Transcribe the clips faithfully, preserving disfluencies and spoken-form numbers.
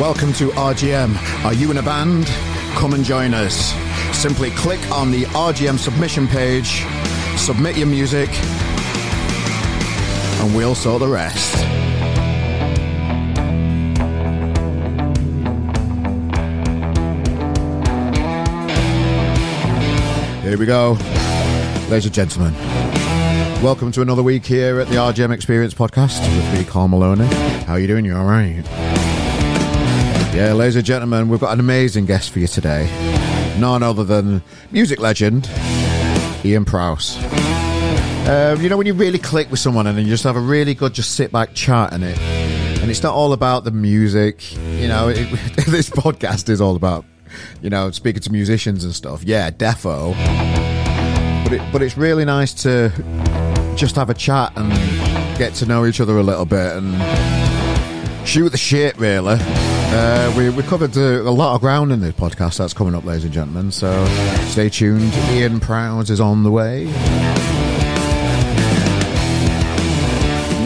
Welcome to R G M. Are you in a band? Come and join us. Simply click on the R G M submission page, submit your music, and we'll sort the rest. Here we go. Ladies and gentlemen, welcome to another week here at the R G M Experience Podcast with me, Carl Maloney. How are you doing? You all right? Yeah, ladies and gentlemen, we've got an amazing guest for you today. None other than music legend, Ian Prowse. Um, you know, when you really click with someone and then you just have a really good, just sit back chat and it, and it's not all about the music. You know, it, this podcast is all about, you know, speaking to musicians and stuff. Yeah, defo. But it, but it's really nice to just have a chat and get to know each other a little bit and shoot the shit, really. Uh, we, we covered uh, a lot of ground in this podcast that's coming up, ladies and gentlemen, so stay tuned. Ian Prowse is on the way.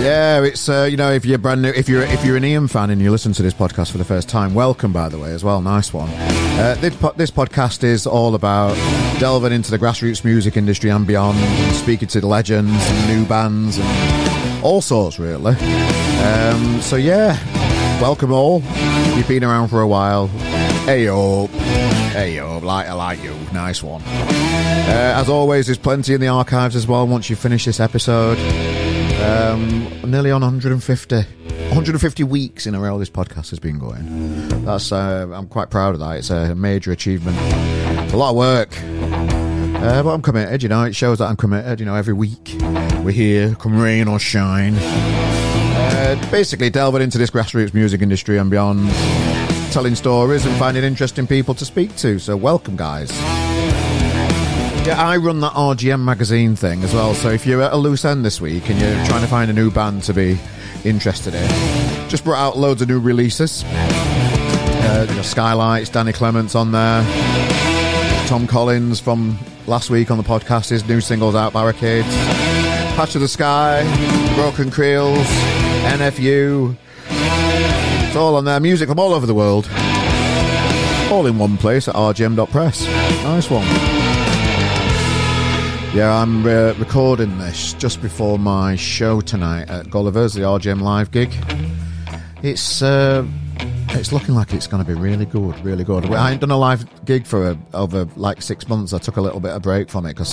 Yeah, it's uh, you know, if you're brand new, if you're if you're an Ian fan and you listen to this podcast for the first time, welcome, by the way, as well. Nice one. Uh, this po- this podcast is all about delving into the grassroots music industry and beyond, and speaking to the legends and new bands and all sorts, really. Um, so yeah, welcome all. You've been around for a while. Hey up, hey up, like I like you. Nice one. Uh, as always, there's plenty in the archives as well. Once you finish this episode. Um, nearly on one hundred fifty weeks in a row this podcast has been going. That's uh, I'm quite proud of that. It's a major achievement. It's a lot of work, uh, but I'm committed, you know. It shows that I'm committed, you know. Every week we're here, come rain or shine, uh, basically delving into this grassroots music industry and beyond, telling stories and finding interesting people to speak to. So welcome, guys. Yeah, I run that R G M magazine thing as well, so if you're at a loose end this week and you're trying to find a new band to be interested in, just brought out loads of new releases. Uh, you know, Skylights, Danny Clement's on there. Tom Collins from last week on the podcast, his new singles out, Barricades. Patch of the Sky, Broken Creels, N F U. It's all on there. Music from all over the world. All in one place at R G M dot press. Nice one. Yeah, I'm uh, recording this just before my show tonight at Gulliver's, the R G M live gig. It's uh, it's looking like it's going to be really good, really good. I ain't done a live gig for a, over like six months. I took a little bit of break from it because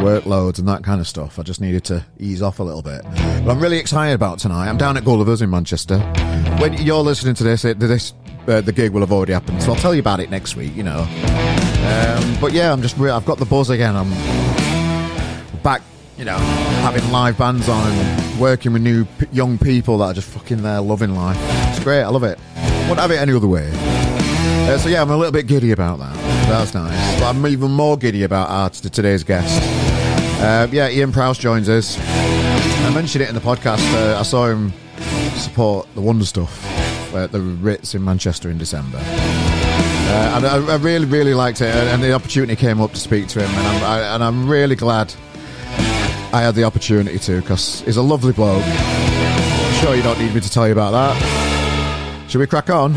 workloads and that kind of stuff. I just needed to ease off a little bit. But I'm really excited about tonight. I'm down at Gulliver's in Manchester. When you're listening to this, it, this uh, the gig will have already happened, so I'll tell you about it next week, you know. Um, but yeah, I'm just re- I've got the buzz again. I'm... back, you know, having live bands on and working with new p- young people that are just fucking there loving life. It's great. I love it. Wouldn't have it any other way. Uh, so yeah, I'm a little bit giddy about that. That's nice. But I'm even more giddy about our t- today's guest. Uh, yeah, Ian Prowse joins us. I mentioned it in the podcast. Uh, I saw him support The Wonder Stuff at the Ritz in Manchester in December. Uh, and I, I really, really liked it. And the opportunity came up to speak to him. And I'm, I, and I'm really glad I had the opportunity to, because he's a lovely bloke. I'm sure you don't need me to tell you about that. Shall we crack on?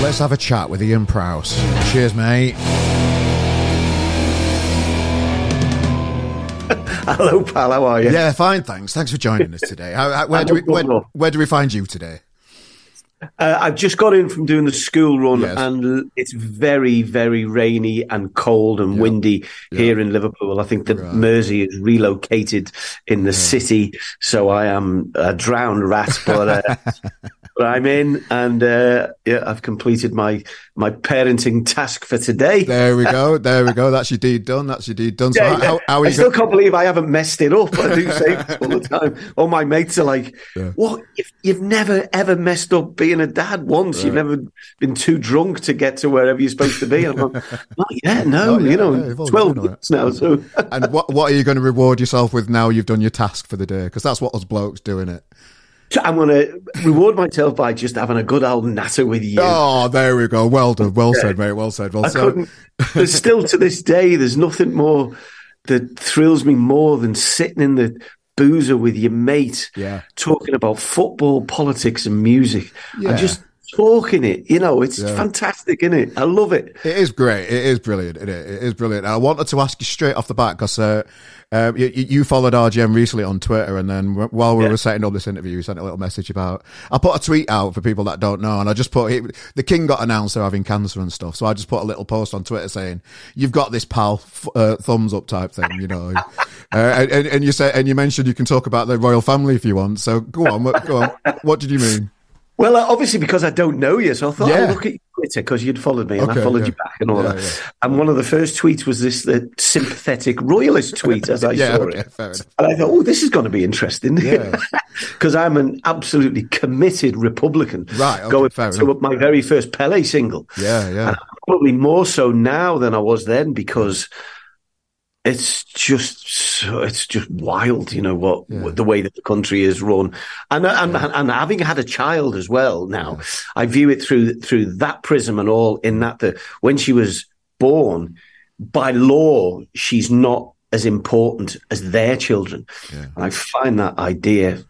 Let's have a chat with Ian Prowse. Cheers, mate. Hello, pal. How are you? Yeah, fine, thanks. Thanks for joining us today. How, where, do we, where, where do we find you today? Uh, I've just got in from doing the school run, yes. And it's very, very rainy and cold and yep. windy yep. here in Liverpool. I think the right. Mersey is relocated in the yeah. city, so I am a drowned rat, but, uh, but I'm in, and uh, yeah, I've completed my, my parenting task for today. There we go, there we go. That's your deed done, that's your deed done. So yeah, how, how, how are I you still go- can't believe I haven't messed it up. I do say all the time. All my mates are like, yeah. what? You've, you've never, ever messed up being a dad once, right. You've never been too drunk to get to wherever you're supposed to be. I'm like, not yet, no, not yet, you know, yeah, twelve years now. So, and what what are you going to reward yourself with now you've done your task for the day? Because that's what us blokes doing it. So I'm going to reward myself by just having a good old natter with you. Oh, there we go. Well done, well said, mate. Well said, well I said. There's still to this day, there's nothing more that thrills me more than sitting in the boozer with your mate, yeah. talking about football, politics, and music. Yeah. I just talking it. You know, it's yeah. fantastic, isn't it? I love it. It is great. It is brilliant. It is, it is brilliant. And I wanted to ask you straight off the bat because uh, uh, you, you followed R G M recently on Twitter, and then while we yeah. were setting up this interview, you sent a little message about. I put a tweet out for people that don't know, and I just put it, the King got announced they're having cancer and stuff, so I just put a little post on Twitter saying, "You've got this, pal." F- uh, thumbs up type thing, you know. uh, and, and you said, and you mentioned you can talk about the royal family if you want. So go on, go on. What did you mean? Well, obviously, because I don't know you, so I thought, yeah. I'll look at your Twitter, because you'd followed me, and okay, I followed yeah. you back and all yeah, that. Yeah. And one of the first tweets was this the sympathetic royalist tweet, as I yeah, saw okay, it. And I thought, oh, this is going to be interesting. Because yeah. I'm an absolutely committed Republican. Right, okay, going fair to enough. My very first Pelé single. Yeah, yeah. And probably more so now than I was then, because it's just it's just wild, you know, what, yeah. what the way that the country is run, and and, yeah. and having had a child as well now, yeah. I view it through through that prism and all. In that, the when she was born, by law, she's not as important as their children. Yeah. And I find that idea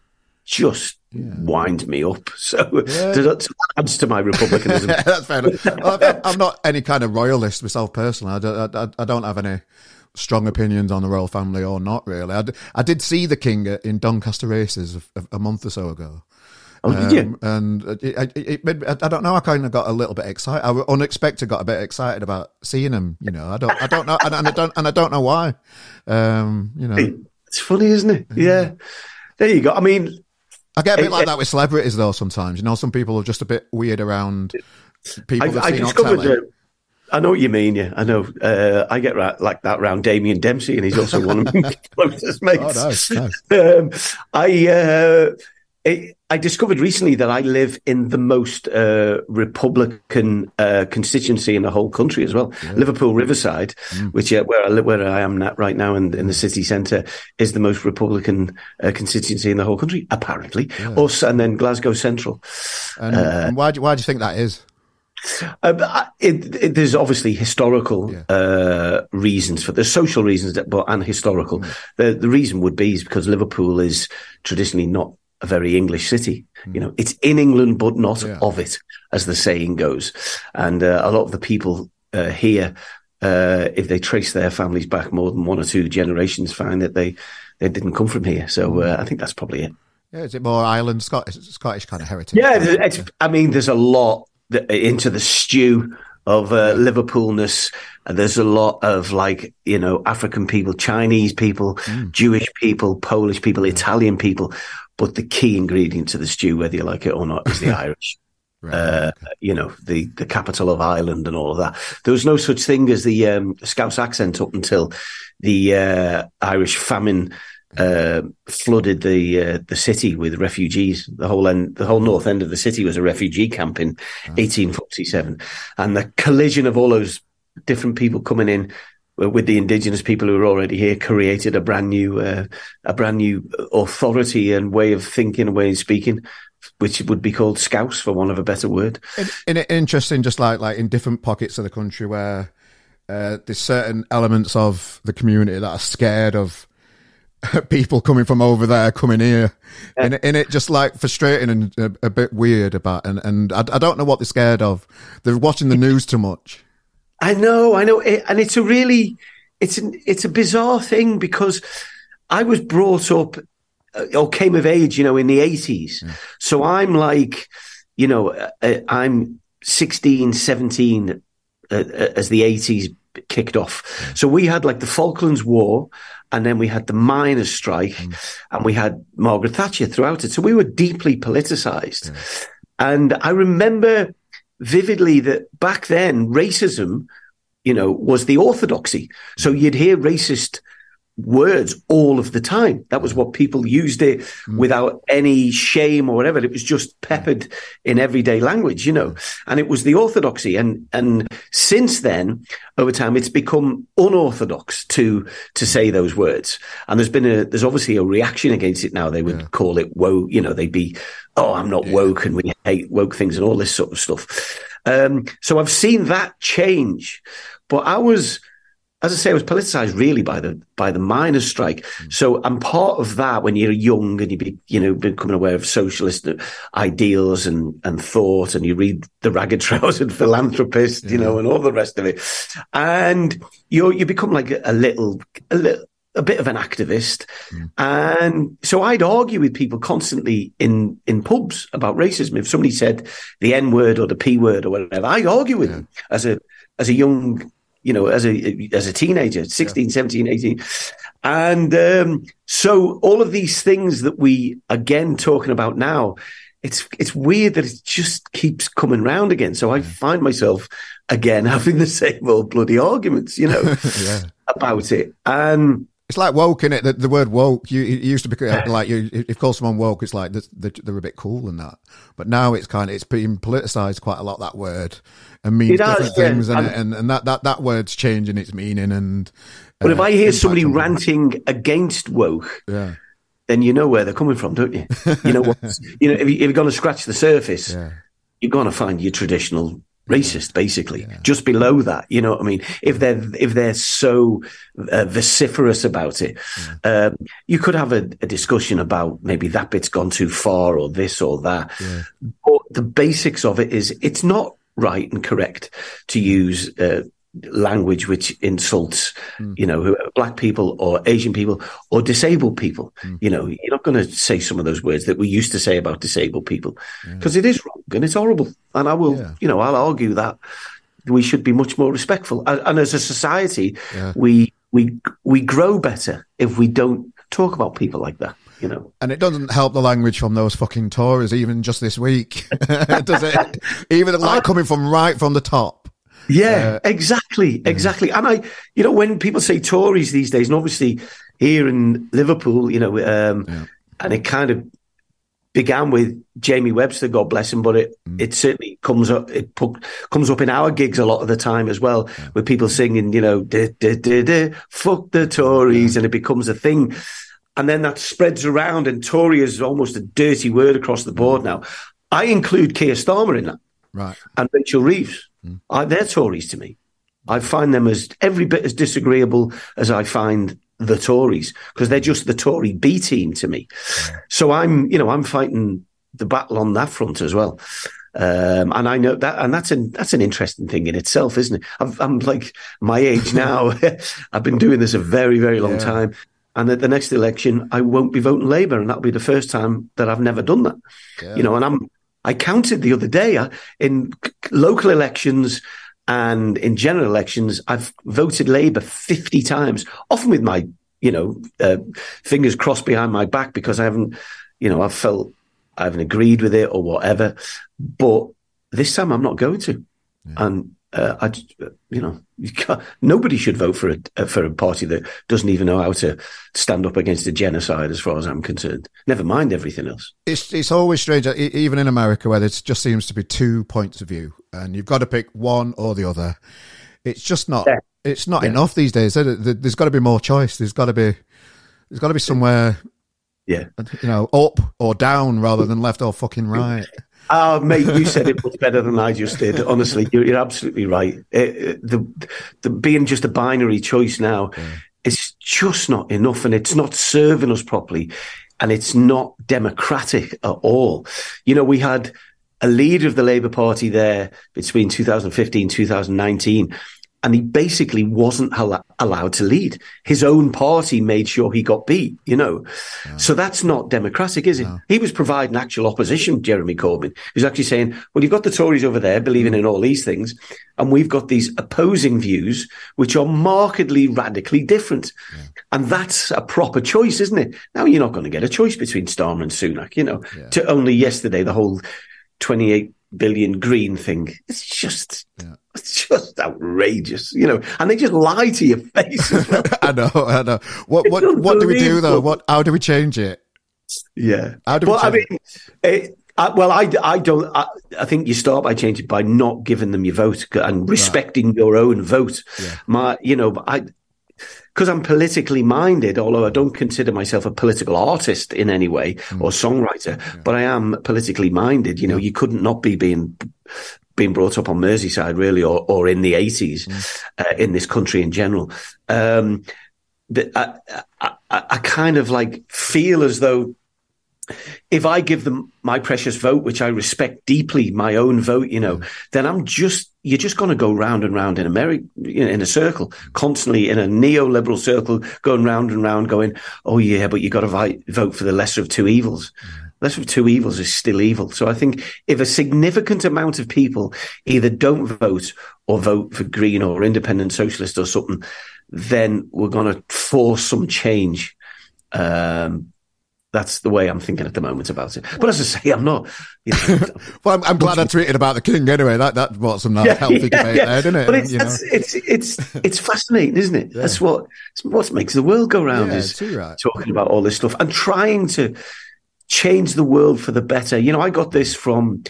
just. Yeah. Wind me up, so yeah. that adds to my republicanism. That's fair enough. I'm, I'm not any kind of royalist myself personally. I don't, I, I don't have any strong opinions on the royal family or not really. I, I did see the King in Doncaster races a, a month or so ago. Oh, did you? Um, and it, it made me, I don't know. I kind of got a little bit excited. I unexpected got a bit excited about seeing him. You know, I don't, I don't know, and, and I don't, and I don't know why. Um, you know, it's funny, isn't it? Yeah, yeah. There you go. I mean. I get a bit like that with celebrities, though, sometimes. You know, some people are just a bit weird around people I, I discovered on telly. I know what you mean, yeah. I know. Uh, I get ra- like that around Damien Dempsey, and he's also one of my closest mates. Oh, nice, nice. Um, I, uh, I, I discovered recently that I live in the most uh, Republican uh, constituency in the whole country as well. Yeah. Liverpool Riverside, mm. which uh, where, I, where I am right now in, in the city centre, is the most Republican uh, constituency in the whole country, apparently. Yeah. Us and then Glasgow Central. And, uh, and why do, why do you think that is? Uh, it, it, there's obviously historical yeah. uh, reasons for there's social reasons that, but and historical. Mm. The, the reason would be is because Liverpool is traditionally not a very English city, you know, it's in England, but not yeah. of it, as the saying goes. And uh, a lot of the people uh, here, uh, if they trace their families back more than one or two generations, find that they, they didn't come from here. So uh, I think that's probably it. Yeah, is it more Ireland, Scottish, Scottish kind of heritage? Yeah, it's, yeah. I mean, there's a lot that, into the stew of uh, Liverpoolness. And there's a lot of, like, you know, African people, Chinese people, mm. Jewish people, Polish people, yeah. Italian people. But the key ingredient to the stew, whether you like it or not, is the Irish. Right, uh, okay. You know, the, the capital of Ireland and all of that. There was no such thing as the um, Scouse accent up until the uh, Irish famine uh, flooded the uh, the city with refugees. The whole end, the whole north end of the city was a refugee camp in oh. eighteen forty-seven, and the collision of all those different people coming in with the indigenous people who were already here created a brand new, uh, a brand new authority and way of thinking and way of speaking, which would be called Scouse, for want of a better word. In, in, interesting, just like, like in different pockets of the country where uh, there's certain elements of the community that are scared of people coming from over there coming here, yeah. and, and it just like frustrating and a, a bit weird about, and, and I, I don't know what they're scared of. They're watching the news too much. I know, I know. It, and it's a really, it's an, it's a bizarre thing, because I was brought up or came of age, you know, in the eighties. Yeah. So I'm like, you know, I'm sixteen, seventeen uh, as the eighties kicked off. Yeah. So we had like the Falklands War, and then we had the miners' strike, mm. and we had Margaret Thatcher throughout it. So we were deeply politicised. Yeah. And I remember vividly that back then racism, you know, was the orthodoxy. So you'd hear racist words all of the time. That was what people used it mm. without any shame or whatever. It was just peppered in everyday language, you know, and it was the orthodoxy. And, and since then, over time, it's become unorthodox to, to say those words. And there's been a, there's obviously a reaction against it now. They would yeah. call it woke, you know, they'd be, oh, I'm not yeah. woke, and we hate woke things and all this sort of stuff. Um, so I've seen that change, but I was as I say, it was politicised really by the by the miners' strike. Mm. So, and part of that, when you're young and you be, you know, becoming aware of socialist ideals and, and thought, and you read The Ragged-Trousered Philanthropist, yeah. you know, and all the rest of it, and you you become like a, a little a little. a bit of an activist. Yeah. And so I'd argue with people constantly in, in pubs about racism. If somebody said the N word or the P word or whatever, I'd argue with yeah. them as a, as a young, you know, as a, as a teenager, sixteen, yeah. seventeen, eighteen. And um, so all of these things that we, again, talking about now, it's, it's weird that it just keeps coming round again. So I yeah. find myself again having the same old bloody arguments, you know, yeah. about it. And, it's like woke, innit? The, the word woke, you, it used to be like, you, if you call someone woke, it's like they're, they're a bit cool and that. But now it's kind of, it's been politicised quite a lot, that word, and means it has, different yeah. things, and, and, and that, that, that word's changing its meaning. And But uh, if I hear somebody ranting against woke, yeah. then you know where they're coming from, don't you? You know, what, you know if, you, if you're going to scratch the surface, yeah. you're going to find your traditional racist, basically, yeah. just below that. You know what I mean? If they're if they're so uh, vociferous about it, yeah. um, you could have a, a discussion about maybe that bit's gone too far or this or that. Yeah. But the basics of it is it's not right and correct to use uh, language which insults, mm. you know, black people or Asian people or disabled people. Mm. You know, you're not going to say some of those words that we used to say about disabled people because yeah. it is wrong and it's horrible. And I will, yeah. you know, I'll argue that we should be much more respectful. And, and as a society, yeah. we we we grow better if we don't talk about people like that. You know. And it doesn't help the language from those fucking Tories, even just this week, does it? Even the like coming from right from the top. Yeah, uh, exactly, exactly. Yeah. And I, you know, when people say Tories these days, and obviously here in Liverpool, you know, um, yeah. and it kind of began with Jamie Webster, God bless him, but it, mm. it certainly comes up, it put, comes up in our gigs a lot of the time as well, yeah. with people singing, you know, duh, duh, duh, duh, fuck the Tories, yeah. and it becomes a thing. And then that spreads around, and Tory is almost a dirty word across the board now. I include Keir Starmer in that, right? And Rachel Reeves. Mm. I, they're Tories to me. I find them as every bit as disagreeable as I find the Tories, because they're just the Tory B team to me. Yeah. So I'm, you know, I'm fighting the battle on that front as well. Um, and I know that, and that's an that's an interesting thing in itself, isn't it? I've, I'm like my age now. I've been doing this a very, very long yeah. time. And at the next election, I won't be voting Labour, and that'll be the first time that I've never done that. Yeah. You know, and I'm. I counted the other day uh, in local elections and in general elections, I've voted Labour fifty times, often with my, you know, uh, fingers crossed behind my back because I haven't, you know, I've felt I haven't agreed with it or whatever. But this time I'm not going to. Yeah. And, uh, I, you know, you can't, nobody should vote for a, for a party that doesn't even know how to stand up against a genocide, as far as I'm concerned. Never mind everything else. It's it's always strange, even in America, where there just seems to be two points of view, and you've got to pick one or the other. It's just not. Yeah. It's not yeah. enough these days. There's got to be more choice. There's got to be. There's got to be somewhere. Yeah. You know, up or down rather than left or fucking right. Oh, mate, you said it much better than I just did. Honestly, you're, you're absolutely right. It, it, the, the being just a binary choice now, yeah. it's just not enough, and it's not serving us properly, and it's not democratic at all. You know, we had a leader of the Labour Party there between two thousand fifteen and two thousand nineteen, and he basically wasn't al- allowed to lead. His own party made sure he got beat, you know. Yeah. So that's not democratic, is it? No. He was providing actual opposition, Jeremy Corbyn. He was actually saying, well, you've got the Tories over there believing in all these things, and we've got these opposing views, which are markedly, radically different. Yeah. And that's a proper choice, isn't it? Now, you're not going to get a choice between Starmer and Sunak, you know. Yeah. To only yesterday, the whole twenty-eight billion green thing. It's just... Yeah. It's just outrageous, you know, and they just lie to your face. I know, I know. What, what, what do we do though? What, how do we change it? Yeah, how do we well, change I mean, it? I, well, I, I don't. I, I think you start by changing by not giving them your vote and respecting right. your own vote. Yeah. My, you know, I because I'm politically minded, although I don't consider myself a political artist in any way mm. or songwriter, yeah. but I am politically minded. You know, yeah. you couldn't not be being. been brought up on Merseyside, really, or or in the eighties, mm. uh, in this country in general. Um, that I, I, I kind of like feel as though if I give them my precious vote, which I respect deeply, my own vote, you know, mm. then I'm just, you're just going to go round and round in America, in a circle, constantly in a neoliberal circle, going round and round, going, oh yeah, but you got to vi- vote for the lesser of two evils. Mm. Lesser of two evils is still evil. So I think if a significant amount of people either don't vote or vote for Green or Independent Socialist or something, then we're going to force some change. Um, That's the way I'm thinking at the moment about it. But as I say, I'm not. You know, well, I'm, I'm glad I tweeted about the king anyway. That that brought some nice yeah, healthy yeah, debate yeah. there, didn't it? But it's, you know? it's it's it's fascinating, isn't it? Yeah. That's what what makes the world go round, yeah, is right. talking about all this stuff and trying to change the world for the better. You know, I got this from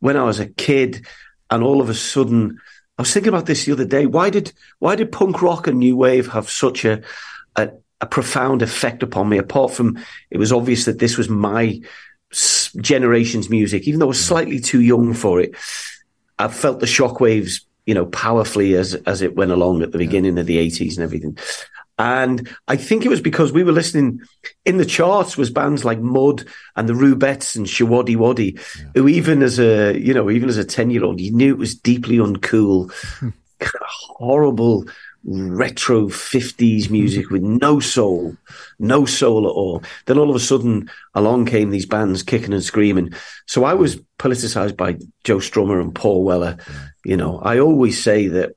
when I was a kid, and all of a sudden, I was thinking about this the other day. Why did why did punk rock and new wave have such a a a profound effect upon me, apart from it was obvious that this was my generation's music, even though I was slightly too young for it. I felt the shockwaves, you know, powerfully as, as it went along at the beginning yeah. of the eighties and everything. And I think it was because we were listening in the charts was bands like Mud and the Rubettes and Shawaddy Waddy, yeah. who even as a, you know, even as a ten year old, you knew it was deeply uncool, kind of horrible, retro fifties music with no soul, no soul at all. Then all of a sudden, along came these bands kicking and screaming. So I was politicised by Joe Strummer and Paul Weller. You know, I always say that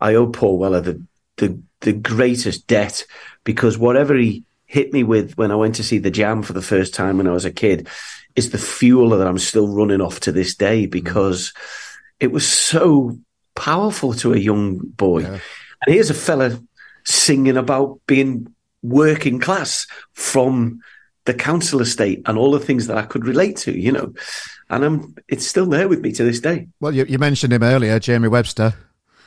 I owe Paul Weller the the, the greatest debt, because whatever he hit me with when I went to see The Jam for the first time when I was a kid is the fuel that I'm still running off to this day, because it was so powerful to a young boy. Yeah. And here's a fella singing about being working class from the council estate and all the things that I could relate to, you know. And I'm, it's still there with me to this day. Well, you, you mentioned him earlier, Jamie Webster.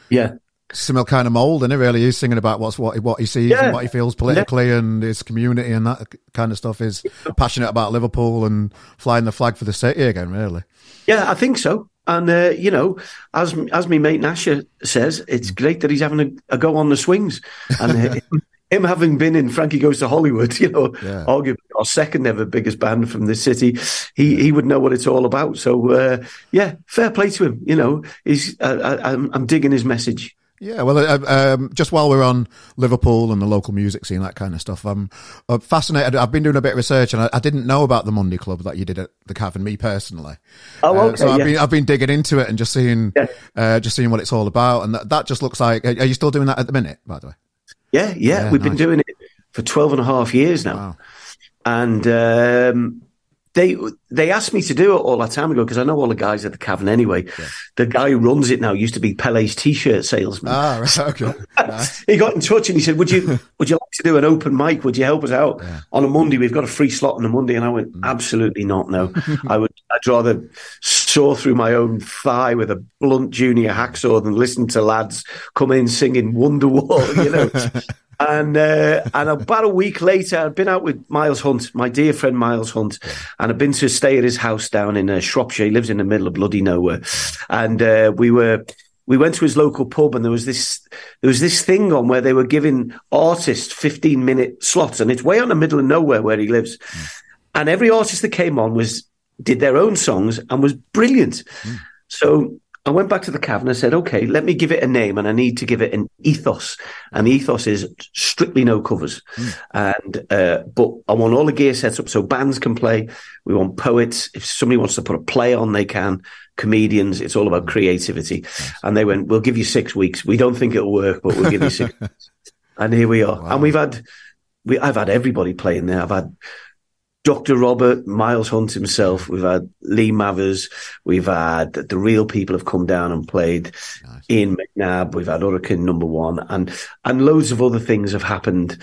Yeah. Similar kind of mould, isn't it, really? He's singing about what's what, what he sees yeah. and what he feels politically yeah. and his community and that kind of stuff. He's passionate about Liverpool and flying the flag for the city again, really. Yeah, I think so. And, uh, you know, as as my mate Nasher says, it's great that he's having a, a go on the swings. And him, him having been in Frankie Goes to Hollywood, you know, yeah. arguably our second ever biggest band from this city, he, he would know what it's all about. So, uh, yeah, fair play to him. You know, he's uh, I, I'm, I'm digging his message. Yeah, well, uh, um, just while we're on Liverpool and the local music scene, that kind of stuff, I'm, I'm fascinated. I've been doing a bit of research, and I, I didn't know about the Monday Club that you did at the Cavern, me personally. Oh, okay. Uh, so I've yeah. been I've been digging into it and just seeing yeah. uh, just seeing what it's all about, and that, that just looks like. Are you still doing that at the minute, by the way? Yeah, yeah, yeah we've nice. been doing it for twelve and a half years now, wow. and. Um, They they asked me to do it all that time ago because I know all the guys at the Cavern anyway. Yeah. The guy who runs it now used to be Pelé's T-shirt salesman. Ah, right, okay. Nice. He got in touch and he said, would you would you like to do an open mic? Would you help us out? Yeah. On a Monday, we've got a free slot on a Monday. And I went, mm. absolutely not, no. I would, I'd rather saw through my own thigh with a blunt junior hacksaw than listen to lads come in singing Wonderwall, you know. And uh, and about a week later, I'd been out with Myles Hunt, my dear friend Myles Hunt, and I'd been to stay at his house down in uh, Shropshire. He lives in the middle of bloody nowhere, and uh, we were we went to his local pub, and there was this there was this thing on where they were giving artists fifteen minute slots, and it's way out in the middle of nowhere where he lives, mm. and every artist that came on was did their own songs and was brilliant, mm. so. I went back to the Cavern and said, okay, let me give it a name and I need to give it an ethos. And the ethos is strictly no covers. Mm. And, uh, but I want all the gear set up so bands can play. We want poets. If somebody wants to put a play on, they can. Comedians. It's all about creativity. Nice. And they went, we'll give you six weeks. We don't think it'll work, but we'll give you six weeks. And here we are. Wow. And we've had, we, I've had everybody playing there. I've had Doctor Robert, Myles Hunt himself, we've had Lee Mavers, we've had the real people have come down and played, nice. Ian McNabb, we've had Hurricane Number One, and and loads of other things have happened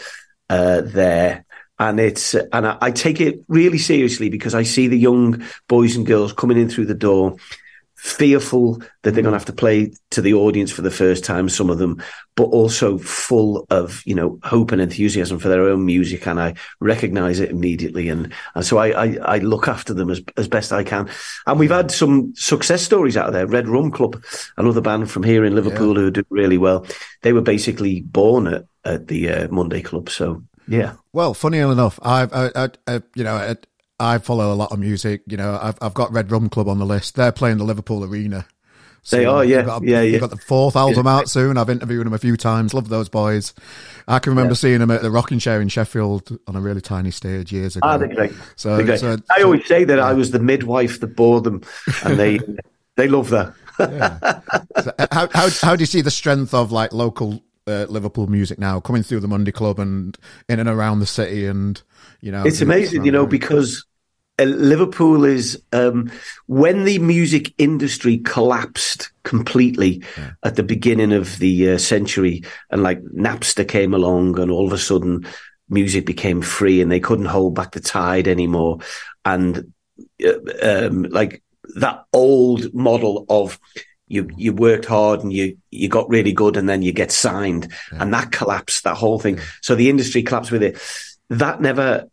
uh, there. And it's and I, I take it really seriously because I see the young boys and girls coming in through the door fearful that they're going to have to play to the audience for the first time, some of them, but also full of, you know, hope and enthusiasm for their own music. And I recognize it immediately. And, and so I, I, I look after them as, as best I can. And we've had some success stories out of there. Red Rum Club, another band from here in Liverpool, yeah, who do really well. They were basically born at, at the uh, Monday Club. So, yeah. Well, funny enough, I've, I, I, I, you know, I, I follow a lot of music, you know. I've I've got Red Rum Club on the list. They're playing the Liverpool Arena. So they are, yeah, a, yeah, yeah. They've got the fourth album yeah. out soon. I've interviewed them a few times. Love those boys. I can remember yeah. seeing them at the Rocking Chair in Sheffield on a really tiny stage years ago. Ah, they're great. So, they're great. So, so I always say that yeah. I was the midwife that bore them, and they they love that. yeah. So how how how do you see the strength of like local uh, Liverpool music now coming through the Monday Club and in and around the city? And you know, it's amazing, you know, because Liverpool is, um, when the music industry collapsed completely yeah. at the beginning of the uh, century, and like Napster came along and all of a sudden music became free and they couldn't hold back the tide anymore. And uh, um, like that old model of you, you worked hard and you, you got really good and then you get signed yeah. and that collapsed, that whole thing. Yeah. So the industry collapsed with it. That never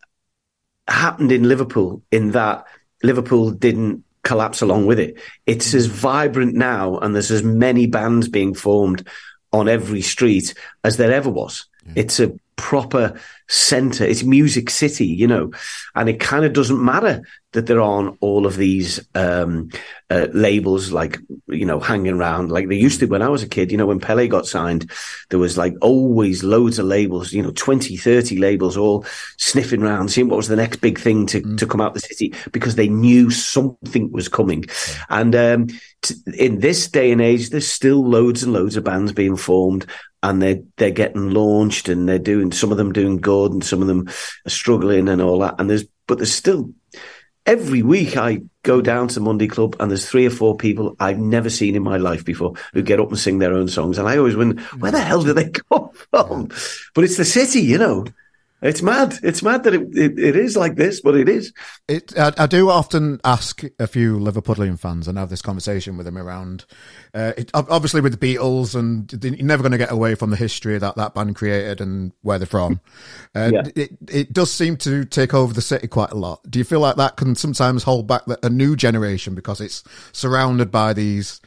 happened in Liverpool, in that Liverpool didn't collapse along with it. It's as vibrant now, and there's as many bands being formed on every street as there ever was. Yeah. It's a proper centre. It's Music City, you know, and it kind of doesn't matter that there aren't all of these um, uh, labels, like, you know, hanging around like they used to when I was a kid. You know, when Pelé got signed, there was like always loads of labels, you know, twenty, thirty labels all sniffing around, seeing what was the next big thing to, mm. to come out the city, because they knew something was coming. And um, t- in this day and age, there's still loads and loads of bands being formed, and they're, they're getting launched, and they're doing, some of them doing good and some of them are struggling and all that. And there's, but there's still, every week I go down to Monday Club and there's three or four people I've never seen in my life before who get up and sing their own songs. And I always wonder, where the hell do they come from? But it's the city, you know. It's mad. It's mad that it, it, it is like this, but it is. It. I, I do often ask a few Liverpudlian fans and have this conversation with them around, uh, it, obviously with the Beatles, and you're never going to get away from the history that that band created and where they're from. Uh, yeah. It it does seem to take over the city quite a lot. Do you feel like that can sometimes hold back a new generation because it's surrounded by these,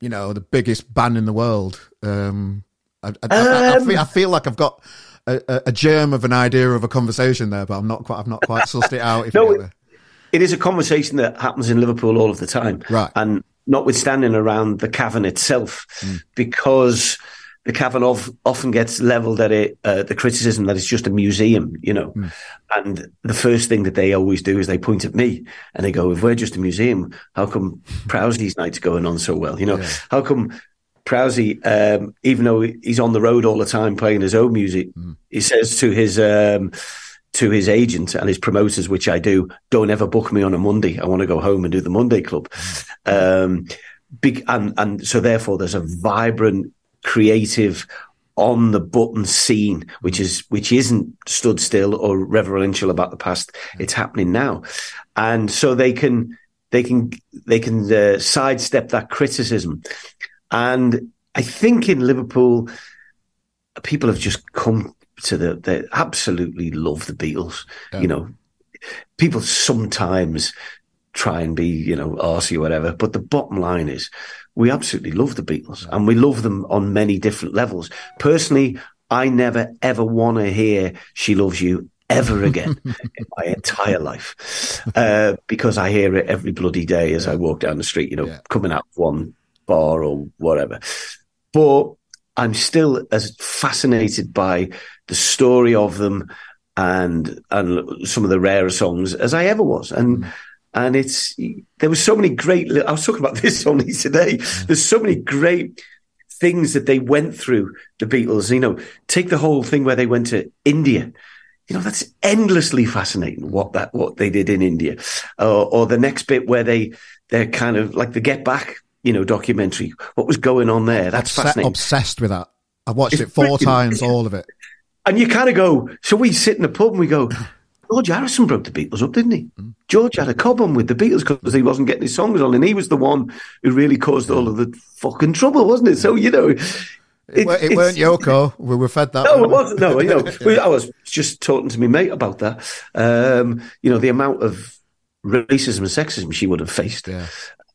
you know, the biggest band in the world? Um, I, I, um, I, I, feel, I feel like I've got... A, a germ of an idea of a conversation there, but I'm not quite. I've not quite sussed it out. If no, it, it is a conversation that happens in Liverpool all of the time, right? And notwithstanding around the Cavern itself, mm. because the Cavern of, often gets levelled at it, uh, the criticism that it's just a museum, you know. Mm. And the first thing that they always do is they point at me and they go, "If we're just a museum, how come Prowse's night's going on so well? You know, yeah. how come?" Prowse, um, even though he's on the road all the time playing his own music, mm. he says to his um, to his agent and his promoters, which I do, "Don't ever book me on a Monday. I want to go home and do the Monday Club." Mm. Um, big, and, and so therefore there's a vibrant, creative, on the button scene, which is which isn't stood still or reverential about the past. Mm. It's happening now, and so they can they can they can uh, sidestep that criticism. And I think in Liverpool, people have just come to the, they absolutely love the Beatles. Yeah. You know, people sometimes try and be, you know, arsey or whatever, but the bottom line is we absolutely love the Beatles, yeah. and we love them on many different levels. Personally, I never, ever want to hear "She Loves You" ever again in my entire life, uh, because I hear it every bloody day as yeah. I walk down the street, you know, yeah. coming out of one bar or whatever. But I'm still as fascinated by the story of them and and some of the rarer songs as I ever was. And mm. and it's there was so many great. I was talking about this only today. Mm. There's so many great things that they went through, the Beatles. You know, take the whole thing where they went to India. You know, that's endlessly fascinating. What that what they did in India, uh, or the next bit where they they're kind of like the Get Back, you know, documentary. What was going on there? That's Obs- fascinating. Obsessed with that. I watched it's it four freaking, times, all of it. And you kind of go, so we sit in the pub and we go, George Harrison broke the Beatles up, didn't he? Mm. George had a cobham with the Beatles because he wasn't getting his songs on, and he was the one who really caused all of the fucking trouble, wasn't it? So, you know... It, it, it weren't Yoko. We were fed that. No, it wasn't. No, you know, yeah. I was just talking to my mate about that. Um, you know, the amount of racism and sexism she would have faced yeah.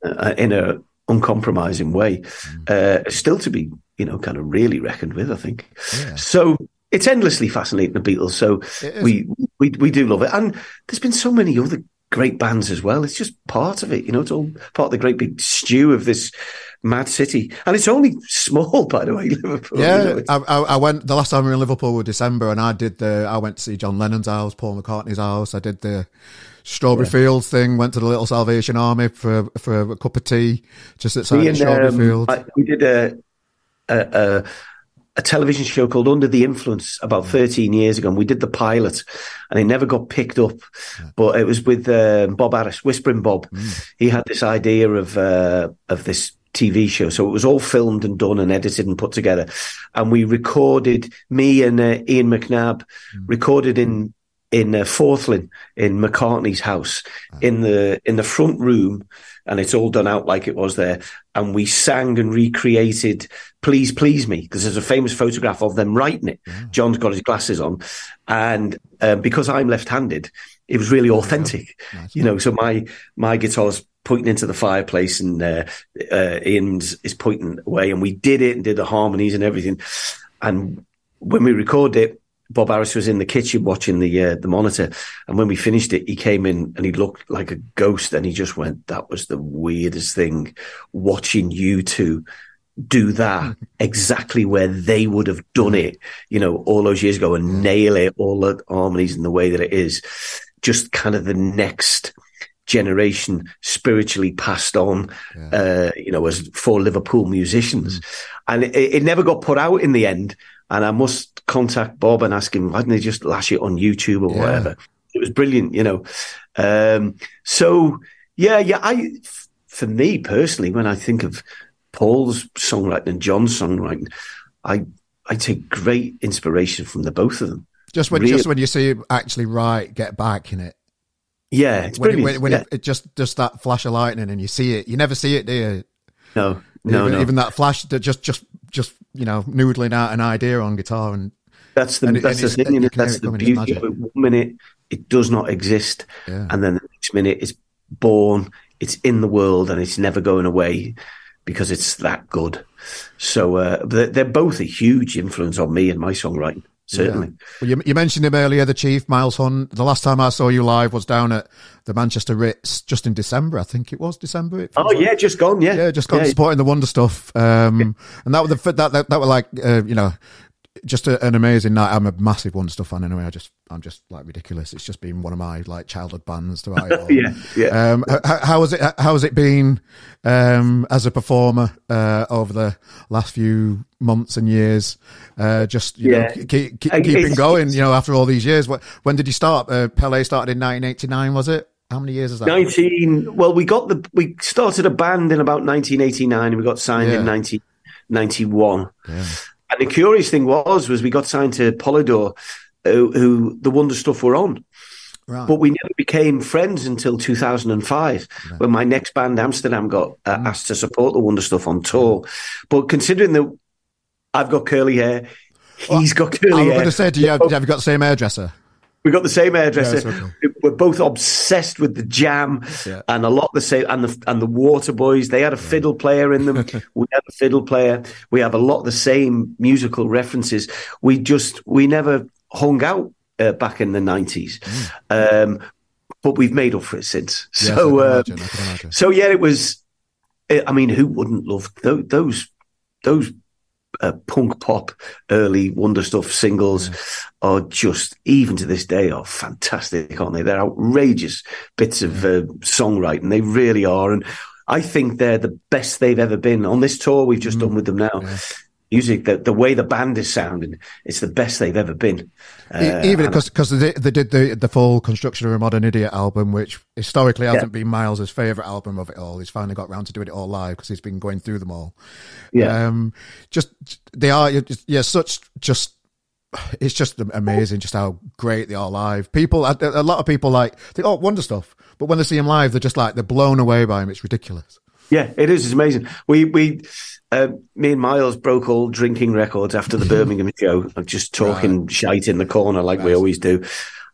uh, in her uncompromising way, mm. uh, still to be, you know, kind of really reckoned with, I think. Yeah. So it's endlessly fascinating, the Beatles. So we, we we do love it. And there's been so many other great bands as well. It's just part of it. You know, it's all part of the great big stew of this mad city, and it's only small, by the way, Liverpool. Yeah, you know, I, I, I went the last time we were in Liverpool was December, and I did the. I went to see John Lennon's house, Paul McCartney's house. I did the Strawberry yeah. Fields thing. Went to the Little Salvation Army for for a cup of tea just outside Me and, Strawberry um, Fields. I, we did a a, a a television show called Under the Influence about thirteen years ago, and we did the pilot, and it never got picked up. Yeah. But it was with uh, Bob Harris, Whispering Bob. Mm. He had this idea of uh, of this T V show. So it was all filmed and done and edited and put together. And we recorded, me and uh, Ian McNabb mm. recorded in, in uh, Forthlin in McCartney's house mm. in the, in the front room. And it's all done out like it was there. And we sang and recreated Please, Please Me, because there's a famous photograph of them writing it. Mm. John's got his glasses on. And uh, because I'm left-handed, it was really authentic, yeah. nice. you know, so my, my guitar's pointing into the fireplace, and uh, uh, Ian is pointing away, and we did it and did the harmonies and everything. And when we recorded it, Bob Harris was in the kitchen watching the uh, the monitor, and when we finished it, he came in and he looked like a ghost, and he just went, "That was the weirdest thing, watching you two do that exactly where they would have done it, you know, all those years ago, and nail it, all the harmonies in the way that it is." Just kind of the next generation spiritually passed on, yeah. uh, you know, as four Liverpool musicians. Mm. And it, it never got put out in the end. And I must contact Bob and ask him, why didn't they just lash it on YouTube or yeah. whatever? It was brilliant, you know. Um, so, yeah, yeah. I, for me personally, when I think of Paul's songwriting and John's songwriting, I, I take great inspiration from the both of them. Just when, really. just when you see him actually write Get Back in it. Yeah, it's when, brilliant. It, when, when yeah. It, it just, just that flash of lightning, and you see it. You never see it, do you? No, no, even, no. Even that flash, that just, just, just, you know, noodling out an idea on guitar, and that's the and that's it, the thing. It, that's the beauty of it. One minute it does not exist, yeah. and then the next minute it's born. It's in the world, and it's never going away because it's that good. So uh, they're, they're both a huge influence on me and my songwriting. Certainly. Yeah. Well, you, you mentioned him earlier, the Chief, Myles Hunt. The last time I saw you live was down at the Manchester Ritz, just in December, I think it was December. It oh yeah, like. just gone, yeah, yeah, just gone yeah. supporting the Wonder Stuff, um, yeah. and that was the that that, that were like uh, you know, just a, an amazing night. I'm a massive Wonder Stuff fan anyway. I just I'm just like ridiculous. It's just been one of my like childhood bands to idol. yeah, yeah. Um, how, how has it how has it been um, as a performer uh, over the last few months and years, uh, just you yeah. know, keep, keep, keeping going, you know, after all these years? What, when did you start? Uh, Pelé started in nineteen eighty-nine, was it? How many years is that? nineteen Well, we got the we started a band in about nineteen eighty-nine, and we got signed yeah. in nineteen ninety-one. Yeah. And the curious thing was was we got signed to Polydor, who, who the Wonder Stuff were on. Right. But we never became friends until two thousand five, right. when my next band, Amsterdam, got uh, mm. asked to support the Wonder Stuff on tour. But considering that I've got curly hair. He's well, got curly hair. I was going to say, do you have, have you got the same hairdresser? We've got the same hairdresser. Yeah, so cool. We're both obsessed with the Jam yeah. and a lot the same, and the and the Waterboys. They had a yeah. fiddle player in them. We had a fiddle player. We have a lot of the same musical references. We just we never hung out uh, back in the nineties, mm. um, but we've made up for it since. Yes, so I can imagine, I can imagine. So yeah, it was. I mean, who wouldn't love those those? those Uh, punk pop early Wonder Stuff singles yeah. are just, even to this day, are fantastic, aren't they? They're outrageous bits yeah. of uh, songwriting. They really are, and I think they're the best they've ever been. On this tour we've just mm. done with them now, yeah. music, the, the way the band is sounding, it's the best they've ever been. Uh, Even because because they, they did the the full Construction of a Modern Idiot album, which historically hasn't yeah. been Miles' favourite album of it all. He's finally got round to doing it all live because he's been going through them all. Yeah, um, just they are yeah such just it's just amazing just how great they are live. People, a, a lot of people like think, oh, Wonder Stuff, but when they see him live, they're just like, they're blown away by him. It's ridiculous. Yeah, it is. It's amazing. We, we, uh, me and Myles broke all drinking records after the Birmingham show, like just talking right. shite in the corner like right. we always do.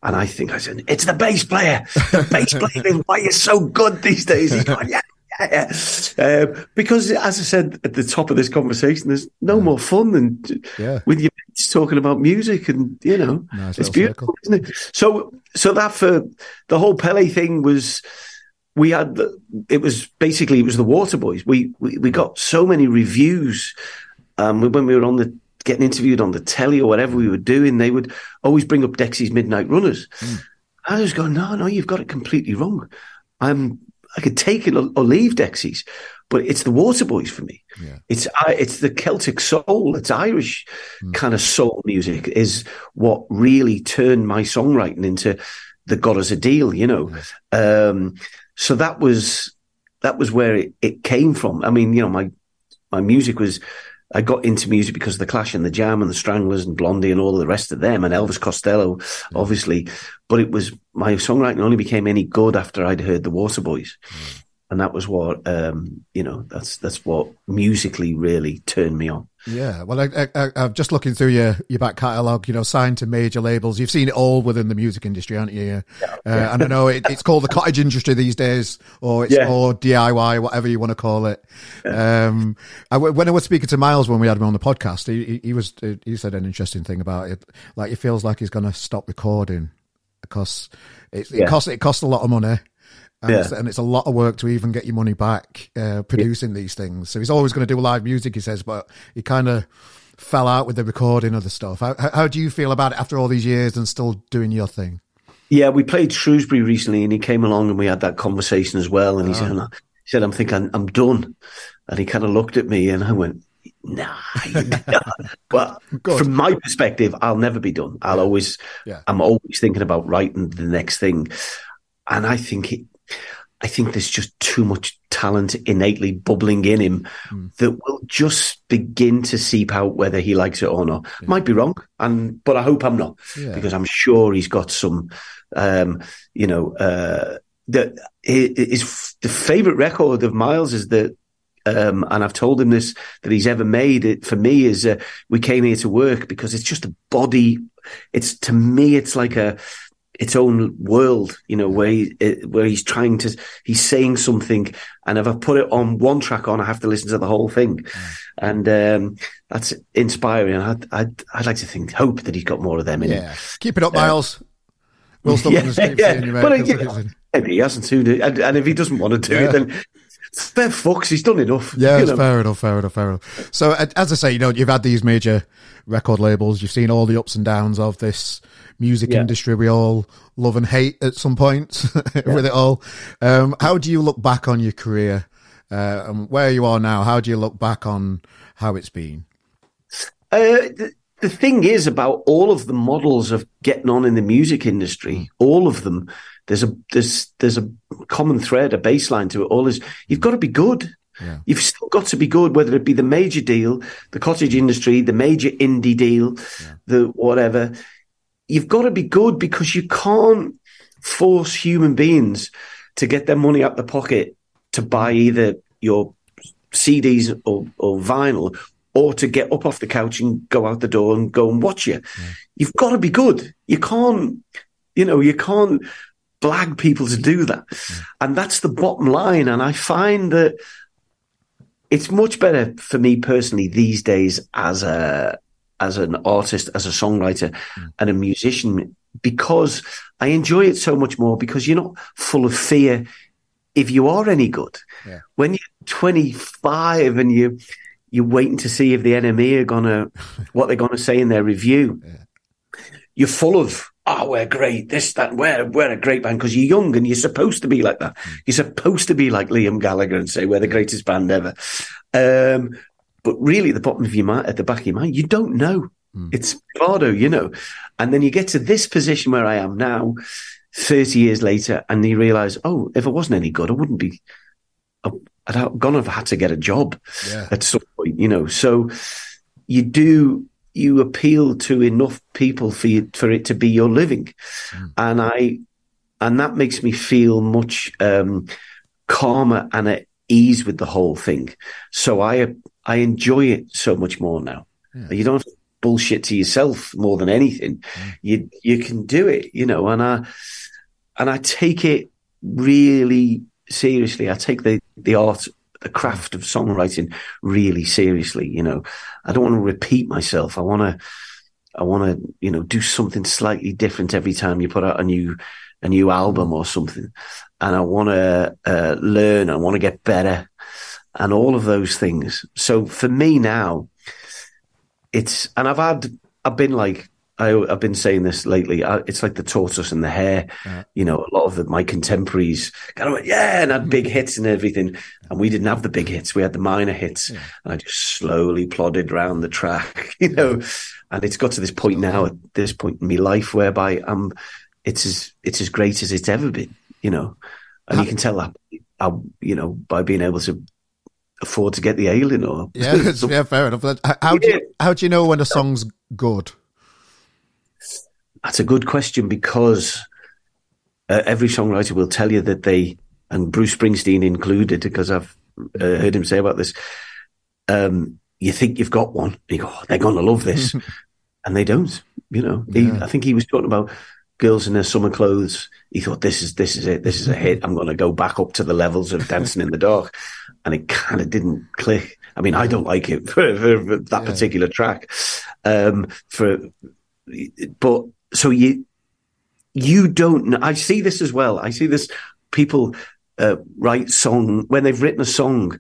And I think I said, it's the bass player. The bass player, why you're so good these days? He's going, yeah. Yeah, uh, because as I said at the top of this conversation, there's no yeah. more fun than yeah. with your mates talking about music, and you know nice it's beautiful, circle. Isn't it? So, so that for the whole Pelé thing was we had the, it was basically it was the Waterboys. We, we we got so many reviews um, when we were on the getting interviewed on the telly or whatever we were doing. They would always bring up Dexy's Midnight Runners. Mm. I was going, no, no, you've got it completely wrong. I'm. I could take it or leave Dexys, but it's the Waterboys for me. Yeah. It's it's the Celtic soul, it's Irish mm. kind of soul music is what really turned my songwriting into the got us a deal, you know. Mm. Um, so that was that was where it, it came from. I mean, you know, my my music was. I got into music because of the Clash and the Jam and the Stranglers and Blondie and all of the rest of them and Elvis Costello, mm. obviously. But it was my songwriting only became any good after I'd heard the Waterboys, mm. and that was what um, you know. That's that's what musically really turned me on. Yeah, well, I, I, I'm just looking through your, your back catalogue, you know, signed to major labels. You've seen it all within the music industry, haven't you? Yeah. Uh, and I know it, it's called the cottage industry these days, or it's yeah. or D I Y, whatever you want to call it. Yeah. Um, I, when I was speaking to Myles when we had him on the podcast, he, he was he said an interesting thing about it. Like, it feels like he's going to stop recording because it, it yeah. costs it costs a lot of money. And, yeah. it's, and it's a lot of work to even get your money back uh, producing yeah. these things. So he's always going to do live music, he says, but he kind of fell out with the recording of the stuff. How, how do you feel about it after all these years and still doing your thing? Yeah, we played Shrewsbury recently and he came along and we had that conversation as well. And oh. he, said, he said, I'm thinking, I'm done. And he kind of looked at me and I went, nah. But good. From my perspective, I'll never be done. I'll yeah. always, yeah. I'm always thinking about writing the next thing. And I think it, I think there's just too much talent innately bubbling in him mm. that will just begin to seep out whether he likes it or not. Yeah. Might be wrong, and but I hope I'm not yeah. because I'm sure he's got some, um, you know, uh, the, his, his the favourite record of Myles is the, um, and I've told him this, that he's ever made it for me is uh, We Came Here to Work, because it's just a body. It's to me, it's like a, its own world, you know, where he, where he's trying to, he's saying something, and if I put it on one track on, I have to listen to the whole thing, mm. and um, that's inspiring. I'd, I'd I'd like to think, hope that he's got more of them in yeah. it. Keep it up, Myles. Uh, we'll stop yeah, yeah. yeah. you, but you know, maybe he hasn't too, and, and if he doesn't want to do yeah. it, then. Fair fucks, he's done enough. Yeah, you know? fair enough, fair enough, fair enough. So, as I say, you know, you've had these major record labels, you've seen all the ups and downs of this music yeah. industry we all love and hate at some point yeah. with it all. Um, how do you look back on your career uh, and where you are now? How do you look back on how it's been? Uh, th- the thing is about all of the models of getting on in the music industry, all of them, There's a there's there's a common thread, a baseline to it all is you've got to be good. Yeah. You've still got to be good, whether it be the major deal, the cottage industry, the major indie deal, yeah. the whatever. You've got to be good because you can't force human beings to get their money out the pocket to buy either your C Ds or, or vinyl or to get up off the couch and go out the door and go and watch you. Yeah. You've got to be good. You can't, you know, you can't blag people to do that. And that's the bottom line. And I find that it's much better for me personally these days as a as an artist, as a songwriter mm. and a musician, because I enjoy it so much more, because you're not full of fear if you are any good. Yeah. When you're twenty-five and you you're waiting to see if the N M E are gonna what they're gonna say in their review, yeah. you're full of oh, we're great, this, that, we're, we're a great band, because you're young and you're supposed to be like that. You're supposed to be like Liam Gallagher and say, we're the greatest band ever. Um, but really, at the bottom of your mind, at the back of your mind, you don't know. Mm. It's Bardo, you know. And then you get to this position where I am now, thirty years later, and you realise, oh, if I wasn't any good, I wouldn't be, I'd have gone and had to get a job yeah. at some point, you know. So you do, you appeal to enough people for you, for it to be your living. Mm. And I, and that makes me feel much um, calmer and at ease with the whole thing. So I, I enjoy it so much more now. Yeah. You don't have to bullshit to yourself more than anything. Mm. You, you can do it, you know, and I, and I take it really seriously. I take the, the art, the craft of songwriting really seriously. You know, I don't want to repeat myself. I want to, I want to, you know, do something slightly different every time you put out a new, a new album or something. And I want to uh, learn. I want to get better and all of those things. So for me now, it's, and I've had, I've been like, I, I've been saying this lately. I, it's like the tortoise and the hare. Yeah. You know, a lot of the, my contemporaries kind of went, yeah, and had big hits and everything. And we didn't have the big hits. We had the minor hits. Yeah. And I just slowly plodded around the track, you know. And it's got to this point now, at this point in my life, whereby I'm, it's as, it's as great as it's ever been, you know. And how- you can tell that, I, you know, by being able to afford to get the ailing or. Yeah, yeah, fair enough. How do you, how do you know when a song's good? That's a good question, because uh, every songwriter will tell you that they, and Bruce Springsteen included, because I've uh, heard him say about this, um, you think you've got one, you go, oh, they're going to love this, and they don't. You know, he, yeah. I think he was talking about Girls in Their Summer Clothes. He thought, this is this is it, this is a hit, I'm going to go back up to the levels of Dancing in the Dark. And it kind of didn't click. I mean, I don't like it for, for, for that yeah. particular track. Um, for But... So you, you don't know. I see this as well. I see this. People uh, write song when they've written a song.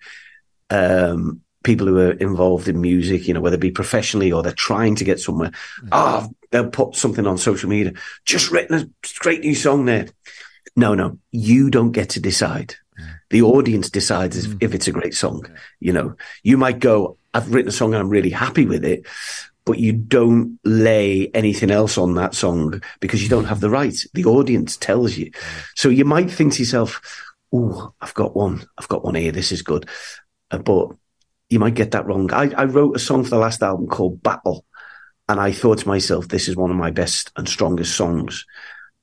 Um, people who are involved in music, you know, whether it be professionally or they're trying to get somewhere. Ah, yeah. oh, they'll put something on social media. Just written a great new song there. No, no, you don't get to decide. Yeah. The audience decides mm. if it's a great song. Yeah. You know, you might go, I've written a song and I'm really happy with it. But you don't lay anything else on that song because you don't have the right. The audience tells you. So you might think to yourself, oh, I've got one. I've got one here. This is good. Uh, but you might get that wrong. I, I wrote a song for the last album called Battle. And I thought to myself, this is one of my best and strongest songs.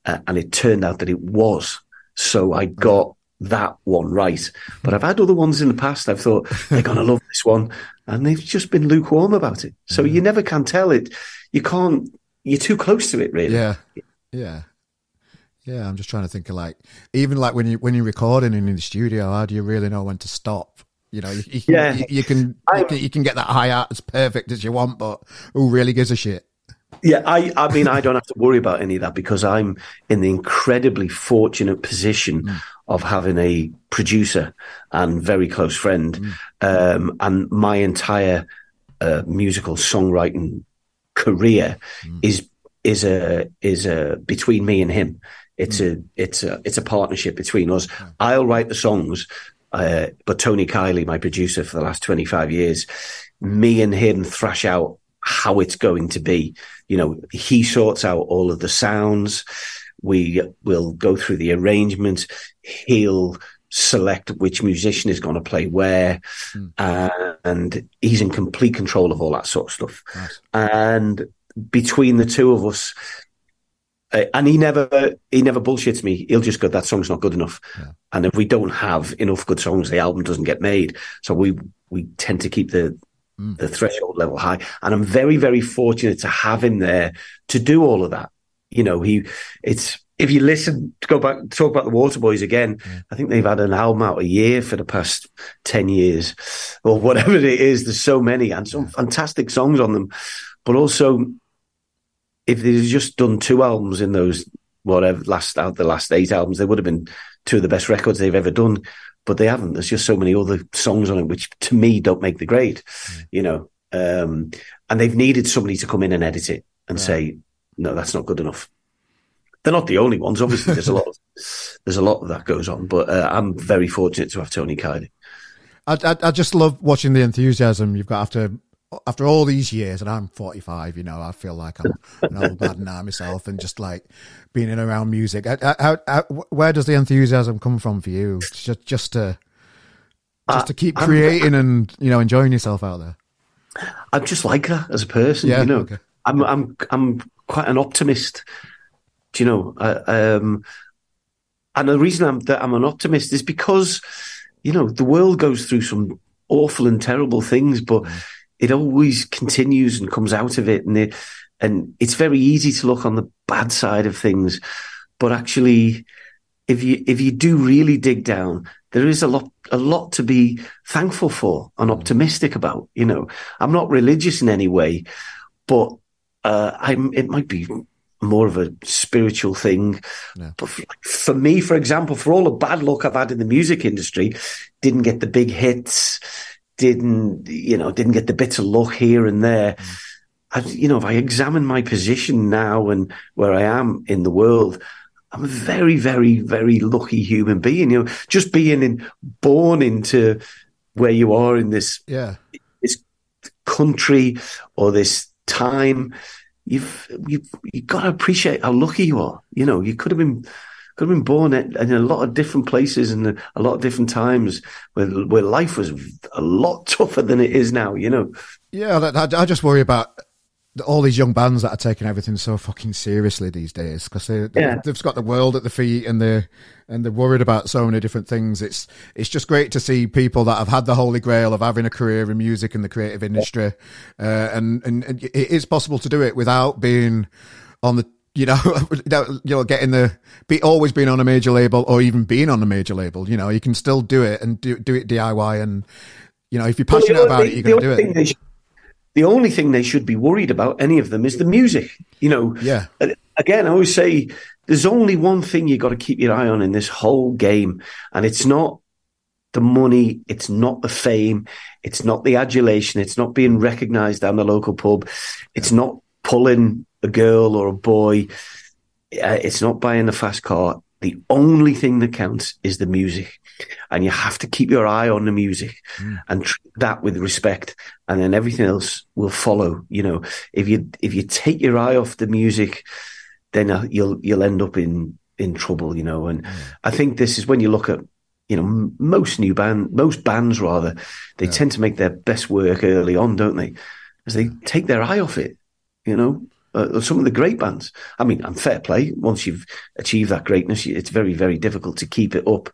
Uh, and it turned out that it was. So I got that one right. But I've had other ones in the past. I've thought, they're going to love this one. And they've just been lukewarm about it. So mm. you never can tell it. You can't, you're too close to it, really. Yeah. Yeah. Yeah. I'm just trying to think of like, even like when you, when you're recording and in the studio, how do you really know when to stop? You know, you, you, yeah. you, you can, I, you can get that high out as perfect as you want, but who really gives a shit? Yeah. I, I mean, I don't have to worry about any of that because I'm in the incredibly fortunate position mm. of having a producer and very close friend. Mm. Um, and my entire uh, musical songwriting career mm. is, is a, is a, between me and him. It's mm. a, it's a, it's a partnership between us. Mm. I'll write the songs, uh, but Tony Kiley, my producer for the last twenty-five years, me and him thrash out how it's going to be. You know, he sorts out all of the sounds. We will go through the arrangement. He'll select which musician is going to play where. Mm. Uh, and he's in complete control of all that sort of stuff. Nice. And between the two of us, uh, and he never, he never bullshits me. He'll just go, that song's not good enough. Yeah. And if we don't have enough good songs, the album doesn't get made. So we, we tend to keep the, mm. the threshold level high. And I'm very, very fortunate to have him there to do all of that. You know, he, it's, if you listen, to go back, talk about the Waterboys again, yeah. I think they've had an album out a year for the past ten years or whatever it is. There's so many and some fantastic songs on them. But also, if they'd just done two albums in those, whatever, last out the last eight albums, they would have been two of the best records they've ever done. But they haven't. There's just so many other songs on it, which to me don't make the grade, yeah. you know. Um, and they've needed somebody to come in and edit it and yeah. say, no, that's not good enough. They're not the only ones. Obviously, there's a lot. Of, there's a lot of that goes on, but uh, I'm very fortunate to have Tony Kiley. I, I I just love watching the enthusiasm you've got after after all these years, and I'm forty-five. You know, I feel like I'm an old lad now myself, and just like being in around music. I, I, I, where does the enthusiasm come from for you? Just just to just to keep creating and, you know, enjoying yourself out there. I'm just like that as a person, yeah, you know. Okay. I'm I'm I'm quite an optimist, do you know? Uh, um, and the reason I'm, that I'm an optimist is because, you know, the world goes through some awful and terrible things, but it always continues and comes out of it, and it, and it's very easy to look on the bad side of things, but actually, if you if you do really dig down, there is a lot a lot to be thankful for and optimistic about. You know, I'm not religious in any way, but uh, I'm. It might be more of a spiritual thing. Yeah. But for, for me, for example, for all the bad luck I've had in the music industry, didn't get the big hits, didn't you know? Didn't get the bits of luck here and there. Mm. I, you know, if I examine my position now and where I am in the world, I'm a very, very, very lucky human being. You know, just being in, born into where you are in this yeah. this country or this time, you've you you got to appreciate how lucky you are. You know, you could have been could have been born at, in a lot of different places and a lot of different times where where life was a lot tougher than it is now. You know. Yeah, I, I just worry about all these young bands that are taking everything so fucking seriously these days, because they, they, yeah. they've got the world at the feet and they're, and they're worried about so many different things. It's it's just great to see people that have had the holy grail of having a career in music and the creative industry, uh, and, and, and it is possible to do it without being on the, you know, you know, getting the, be always being on a major label or even being on a major label. You know, you can still do it and do, do it D I Y, and, you know, if you're passionate well, you know, about the, it, you're going to do it. The only thing they should be worried about, any of them, is the music. You know, yeah. Again, I always say there's only one thing you got to keep your eye on in this whole game, and it's not the money, it's not the fame, it's not the adulation, it's not being recognised down the local pub, it's yeah. not pulling a girl or a boy, it's not buying a fast car. The only thing that counts is the music, and you have to keep your eye on the music mm. and treat that with respect, and then everything else will follow. You know, if you if you take your eye off the music, then you'll you'll end up in, in trouble. You know, and mm. I think this is when you look at you know most new band most bands rather they yeah. tend to make their best work early on, don't they? As they take their eye off it, you know. Uh, some of the great bands. I mean, and fair play. Once you've achieved that greatness, it's very, very difficult to keep it up.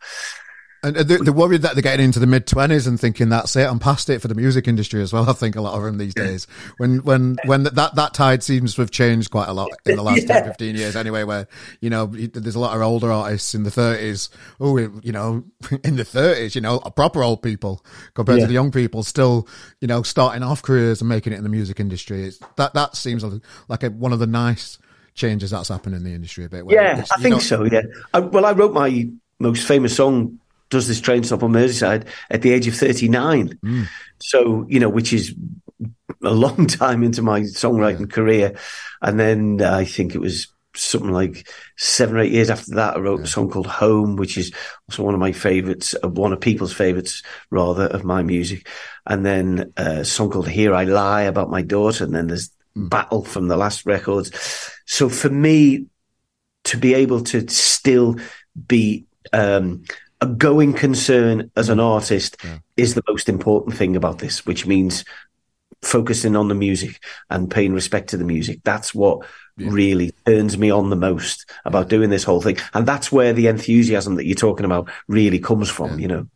And they're, they're worried that they're getting into the mid twenties and thinking that's it. I'm past it for the music industry as well. I think a lot of them these days. When when when that that tide seems to have changed quite a lot in the last yeah. ten, fifteen years anyway. Where you know there's a lot of older artists in the thirties. Oh, you know, in the thirties, you know, proper old people compared yeah. to the young people still, you know, starting off careers and making it in the music industry. It's, that that seems like a, one of the nice changes that's happened in the industry a bit. Yeah, I think not, so. Yeah. I, well, I wrote my most famous song, Does This Train Stop on Merseyside, at the age of thirty-nine. Mm. So, you know, which is a long time into my songwriting yeah. career. And then uh, I think it was something like seven or eight years after that, I wrote yeah. a song called Home, which is also one of my favourites, uh, one of people's favourites, rather, of my music. And then uh, a song called Here I Lie about my daughter. And then there's mm. Battle from the last records. So for me, to be able to still be... Um, a going concern as an artist yeah. is the most important thing about this, which means focusing on the music and paying respect to the music. That's what yeah. really turns me on the most about doing this whole thing. And that's where the enthusiasm that you're talking about really comes from, yeah. you know.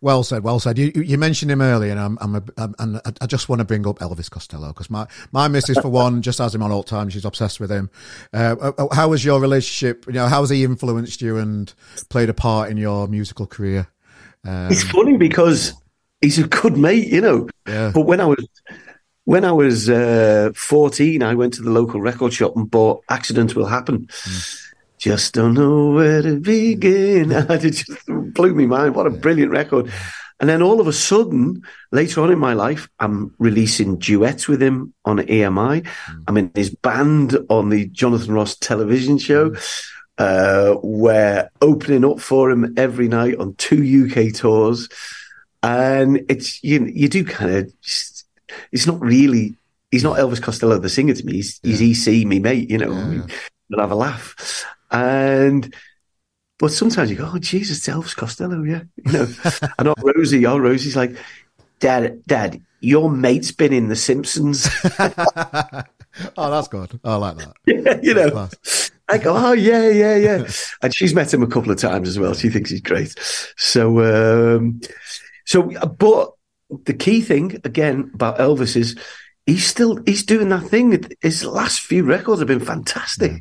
Well said, well said. You you mentioned him earlier, and I'm, I'm, a, I'm and I just want to bring up Elvis Costello, because my my missus for one just has him on all the time. She's obsessed with him. Uh, how was your relationship? You know, how has he influenced you and played a part in your musical career? Um, it's funny because he's a good mate, you know. Yeah. But when I was when I was uh, fourteen, I went to the local record shop and bought "Accidents Will Happen." Mm. Just don't know where to begin. It just blew me mind. What a brilliant record. And then all of a sudden, later on in my life, I'm releasing duets with him on E M I. Mm. I'm in his band on the Jonathan Ross television show. Uh, we're opening up for him every night on two U K tours. And it's you, you do kind of, it's not really, he's not Elvis Costello the singer to me. He's, yeah. he's E C, me mate, you know. Yeah. We'll have a laugh. And but sometimes you go, oh Jesus, it's Elvis Costello, yeah, you know. And our Rosie, our Rosie's like, Dad, Dad, your mate's been in The Simpsons. Oh, that's good. I like that. Yeah, you that's know. Class. I go, oh, yeah, yeah, yeah. And she's met him a couple of times as well. She thinks he's great. So, um, so, but the key thing, again, about Elvis is he's still, he's doing that thing. His last few records have been fantastic. Yeah.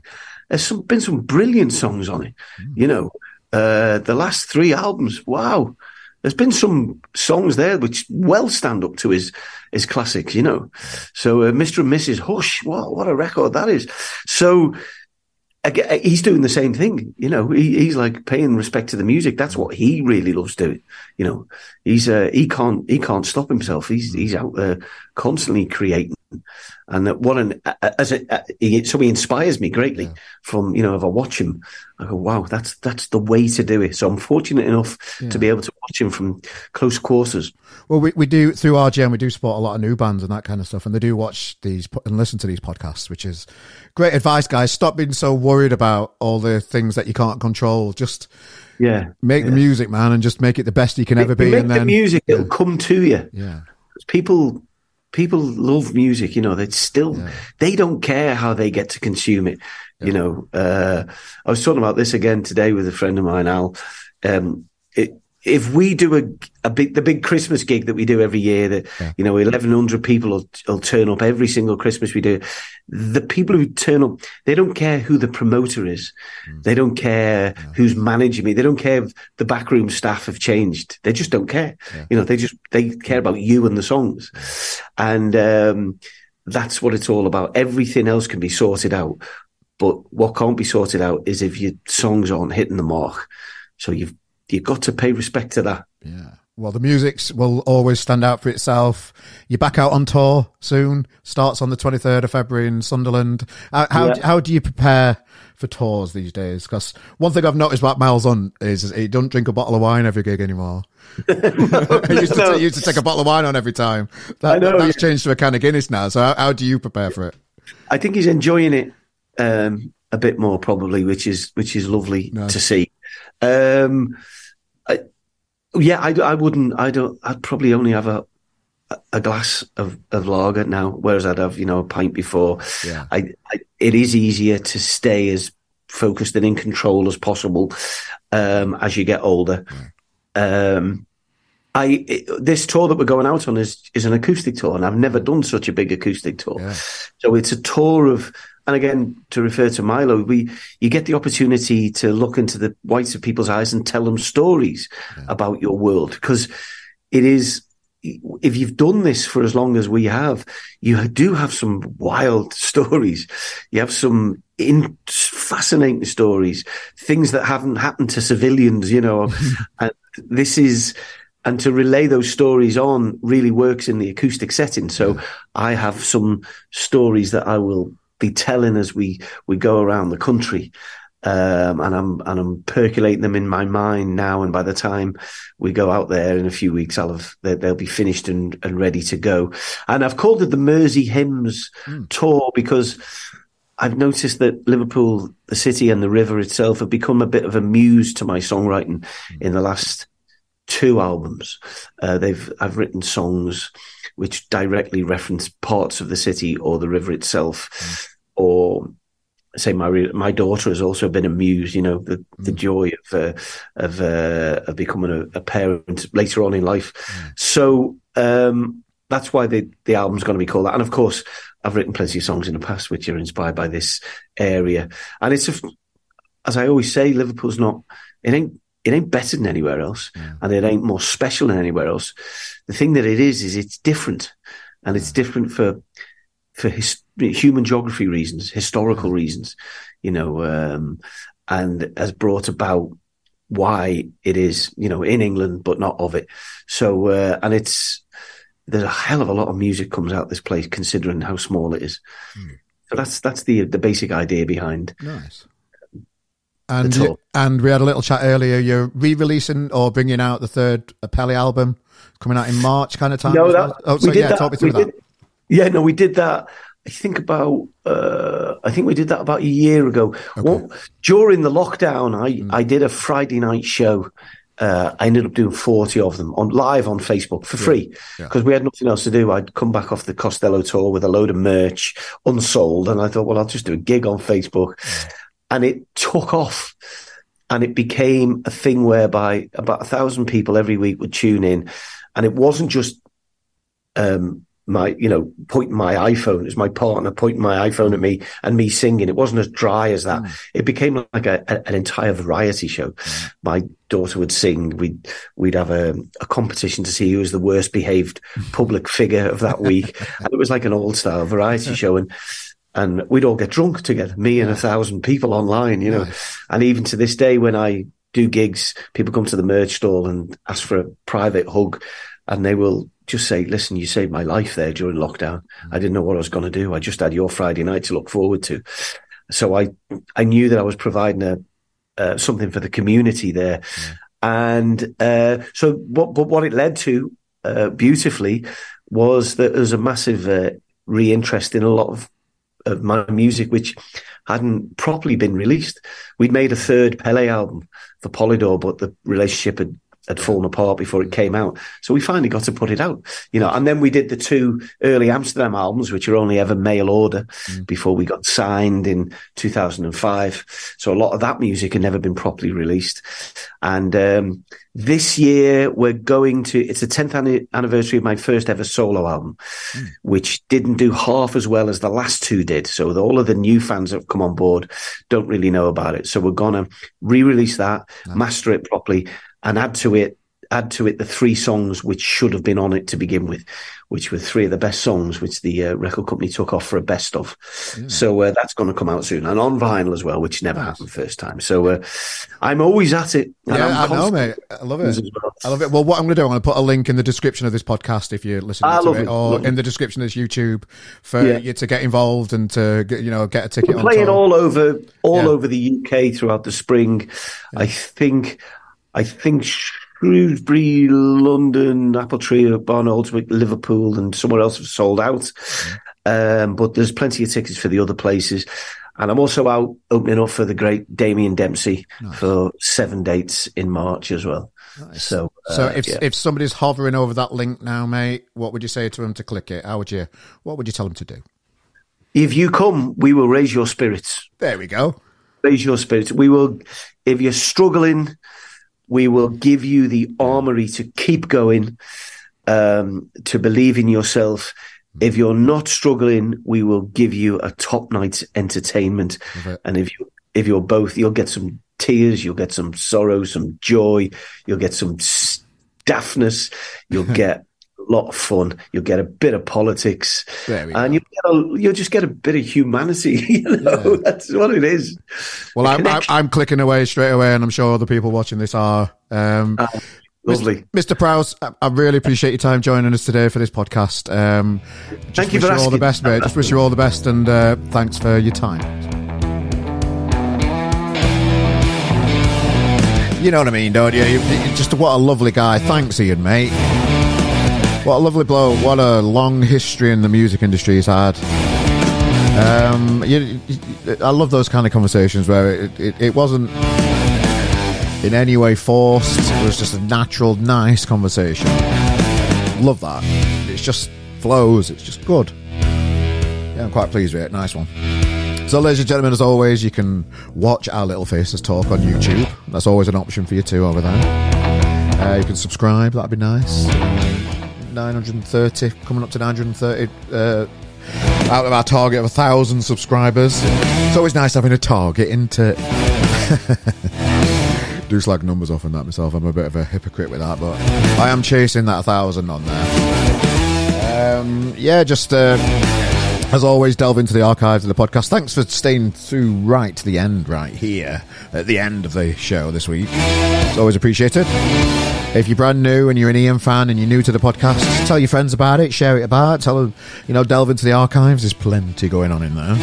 There's some, been some brilliant songs on it. Mm. You know, uh, the last three albums, wow. There's been some songs there which well stand up to his, his classics, you know. So uh, Mister and Missus Hush, what, what a record that is. So again, he's doing the same thing, you know. He, he's like paying respect to the music. That's what he really loves doing, you know. He's uh, he can't he can't stop himself. He's he's out there constantly creating. And that what an as a, so he inspires me greatly. Yeah. From, you know, if I watch him, I go, wow, that's that's the way to do it. So I'm fortunate enough yeah. to be able to watch him from close quarters. Well, we, we do through R G M, we do support a lot of new bands and that kind of stuff, and they do watch these and listen to these podcasts, which is great advice, guys. Stop being so worried about all the things that you can't control. Just yeah, make yeah. the music, man, and just make it the best you can make, ever be. Make and the then, music; yeah. it'll come to you. Yeah, people. People love music, you know, they still, yeah. they don't care how they get to consume it. Yeah. You know, uh, I was talking about this again today with a friend of mine, Al. Um, it, if we do a, a big, the big Christmas gig that we do every year that, yeah. you know, eleven hundred people will, will turn up every single Christmas we do. The people who turn up, they don't care who the promoter is. Mm. They don't care yeah. who's managing me. They don't care if the backroom staff have changed. They just don't care. Yeah. You know, they just, they care about you and the songs. And, um, that's what it's all about. Everything else can be sorted out, but what can't be sorted out is if your songs aren't hitting the mark. So you've, You've got to pay respect to that. Yeah. Well, the music will always stand out for itself. You're back out on tour soon. Starts on the twenty-third of February in Sunderland. How how, yeah. how do you prepare for tours these days? Because one thing I've noticed about Myles Hunt is, is he doesn't drink a bottle of wine every gig anymore. no, he used to, no. t- he used to take a bottle of wine on every time. That, I know, that's yeah. changed to a can of Guinness now. So how, how do you prepare for it? I think he's enjoying it um, a bit more probably, which is which is lovely no. to see. Um, I, yeah, I, I wouldn't, I don't, I'd probably only have a, a glass of, of lager now, whereas I'd have, you know, a pint before. Yeah. I, I, it is easier to stay as focused and in control as possible, um, as you get older. Mm. Um, I, it, this tour that we're going out on is, is an acoustic tour, and I've never done such a big acoustic tour. Yeah. So it's a tour of, and again, to refer to Milo, we you get the opportunity to look into the whites of people's eyes and tell them stories yeah. about your world. Because it is, if you've done this for as long as we have, you do have some wild stories. You have some in, fascinating stories, things that haven't happened to civilians, you know. And this is, and to relay those stories on really works in the acoustic setting. So yeah. I have some stories that I will be telling as we, we go around the country, um, and I'm and I'm percolating them in my mind now. And by the time we go out there in a few weeks, I'll have they, they'll be finished and, and ready to go. And I've called it the Mersey Hymns mm. tour because I've noticed that Liverpool, the city, and the river itself have become a bit of a muse to my songwriting mm. in the last two albums. Uh, they've I've written songs which directly reference parts of the city or the river itself, mm. or say my my daughter has also been a muse. You know, the, mm. the joy of uh, of, uh, of becoming a, a parent later on in life. Mm. So um, that's why the the album's going to be called that. And of course, I've written plenty of songs in the past which are inspired by this area. And it's a, as I always say, Liverpool's not it ain't. It ain't better than anywhere else, yeah. and it ain't more special than anywhere else. The thing that it is is it's different, and it's different for for his, human geography reasons, historical reasons, you know, um, and has brought about why it is, you know, in England but not of it. So, uh, and it's there's a hell of a lot of music comes out this place considering how small it is. Mm. So that's that's the the basic idea behind. Nice. And and we had a little chat earlier. You're re-releasing or bringing out the third Pelé album coming out in March, kind of time. No, that, oh, so we did yeah, that. Talk me through we that. Did, yeah, no, we did that. I think about uh, I think we did that about a year ago. Okay. Well, during the lockdown, I mm. I did a Friday night show Uh, I ended up doing forty of them on live on Facebook for free because yeah. yeah. we had nothing else to do. I'd come back off the Costello tour with a load of merch unsold, and I thought, well, I'll just do a gig on Facebook, yeah. and it took off, and it became a thing whereby about a thousand people every week would tune in, and it wasn't just um, my, you know, pointing my iPhone. It was my partner pointing my iPhone at me and me singing. It wasn't as dry as that. Mm. It became like a, a, an entire variety show. Mm. My daughter would sing. We'd, we'd have a, a competition to see who was the worst behaved public figure of that week. And it was like an old style variety show. And, and we'd all get drunk together, me and yeah. a thousand people online, you know, nice. And even to this day, when I do gigs, people come to the merch stall and ask for a private hug, and they will just say, listen, you saved my life there during lockdown. I didn't know what I was going to do. I just had your Friday night to look forward to. So I I knew that I was providing a uh, something for the community there. Yeah. And uh, so what, but what it led to uh, beautifully was that there was a massive uh, re-interest in a lot of, of my music, which hadn't properly been released. We'd made a third Pelé album for Polydor, but the relationship had had fallen apart before it came out. So we finally got to put it out, you know, and then we did the two early Amsterdam albums, which are only ever mail order mm. before we got signed in two thousand five. So a lot of that music had never been properly released. And um, this year we're going to, it's the tenth anniversary of my first ever solo album, mm. which didn't do half as well as the last two did. So the, all of the new fans that have come on board don't really know about it. So we're going to re-release that, no. master it properly, and add to it, add to it the three songs which should have been on it to begin with, which were three of the best songs which the uh, record company took off for a best of. Yeah. So uh, that's going to come out soon, and on vinyl as well, which never nice. happened first time. So uh, I'm always at it. And yeah, I'm I know, mate. I love it. Well. I love it. Well, what I'm going to do, I'm going to put a link in the description of this podcast if you're listening I to it, it, or love in the description of this YouTube for yeah. you to get involved and to get, you know, get a ticket. We're on playing tour. all over, all yeah. over the U K throughout the spring. Yeah. I think. I think Shrewsbury, London, Appletree, Barn Oldswick, Liverpool, and somewhere else have sold out. Um, but there's plenty of tickets for the other places. And I'm also out opening up for the great Damien Dempsey nice. for seven dates in March as well. Nice. So, uh, so if yeah. if somebody's hovering over that link now, mate, what would you say to them to click it? How would you? What would you tell them to do? If you come, we will raise your spirits. There we go. Raise your spirits. We will. If you're struggling, we will give you the armory to keep going, um, to believe in yourself. If you're not struggling, we will give you a top night's entertainment. Okay. And if you, if you're both, you'll get some tears, you'll get some sorrow, some joy, you'll get some daftness, you'll get a lot of fun, you'll get a bit of politics, and you'll, get a, you'll just get a bit of humanity. You know, yeah. that's what it is. Well, I'm, I'm I'm clicking away straight away, and I'm sure other people watching this are. Um, uh, lovely, Mister Prowse. I, I really appreciate your time joining us today for this podcast. Um, just Thank wish you for you asking. all the best, mate. Just wish you all the best, and uh, thanks for your time. You know what I mean, don't you? Just what a lovely guy. Thanks, Ian, mate. What a lovely bloke. What a long history in the music industry he's had. Um, you, you, I love those kind of conversations where it, it, it wasn't in any way forced. It was just a natural, nice conversation. Love that. It just flows. It's just good. Yeah, I'm quite pleased with it. Nice one. So, ladies and gentlemen, as always, you can watch our little faces talk on YouTube. That's always an option for you too over there. Uh, you can subscribe. That'd be nice. nine hundred thirty, coming up to nine hundred thirty uh, out of our target of a thousand subscribers. It's always nice having a target, isn't it? Do slag numbers off on that myself. I'm a bit of a hypocrite with that, but I am chasing that thousand on there. Um, yeah, just uh, as always, delve into the archives of the podcast. Thanks for staying through right to the end, right here at the end of the show this week. It's always appreciated. If you're brand new and you're an Ian fan and you're new to the podcast, tell your friends about it, share it about, tell them, you know, delve into the archives. There's plenty going on in there.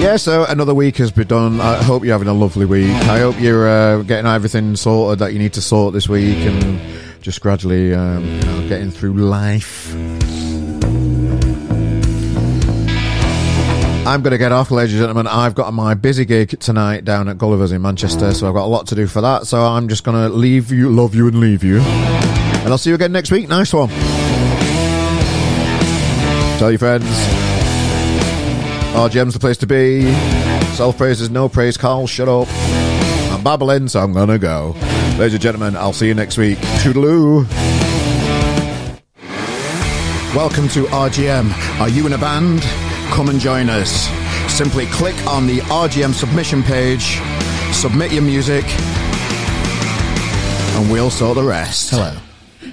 Yeah, so another week has been done. I hope you're having a lovely week. I hope you're uh, getting everything sorted that you need to sort this week and just gradually um, you know, getting through life. I'm going to get off, ladies and gentlemen. I've got my busy gig tonight down at Gulliver's in Manchester, so I've got a lot to do for that. So I'm just going to leave you, love you and leave you. And I'll see you again next week. Nice one. Tell your friends. R G M's the place to be. Self-praise is no praise. Carl, shut up. I'm babbling, so I'm going to go. Ladies and gentlemen, I'll see you next week. Toodaloo. Welcome to R G M. Are you in a band? Come and join us. Simply click on the R G M submission page, submit your music, and we'll sort the rest. Hello.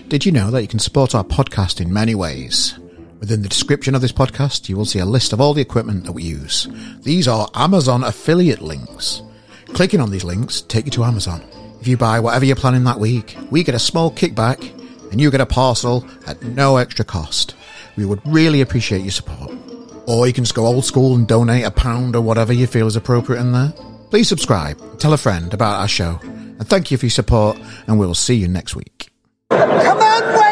Did you know that you can support our podcast in many ways? Within the description of this podcast, you will see a list of all the equipment that we use. These are Amazon affiliate links. Clicking on these links take you to Amazon. If you buy whatever you're planning that week, we get a small kickback and you get a parcel at no extra cost. We would really appreciate your support. Or you can just go old school and donate a pound or whatever you feel is appropriate in there. Please subscribe, tell a friend about our show, and thank you for your support, and we'll see you next week. Come on!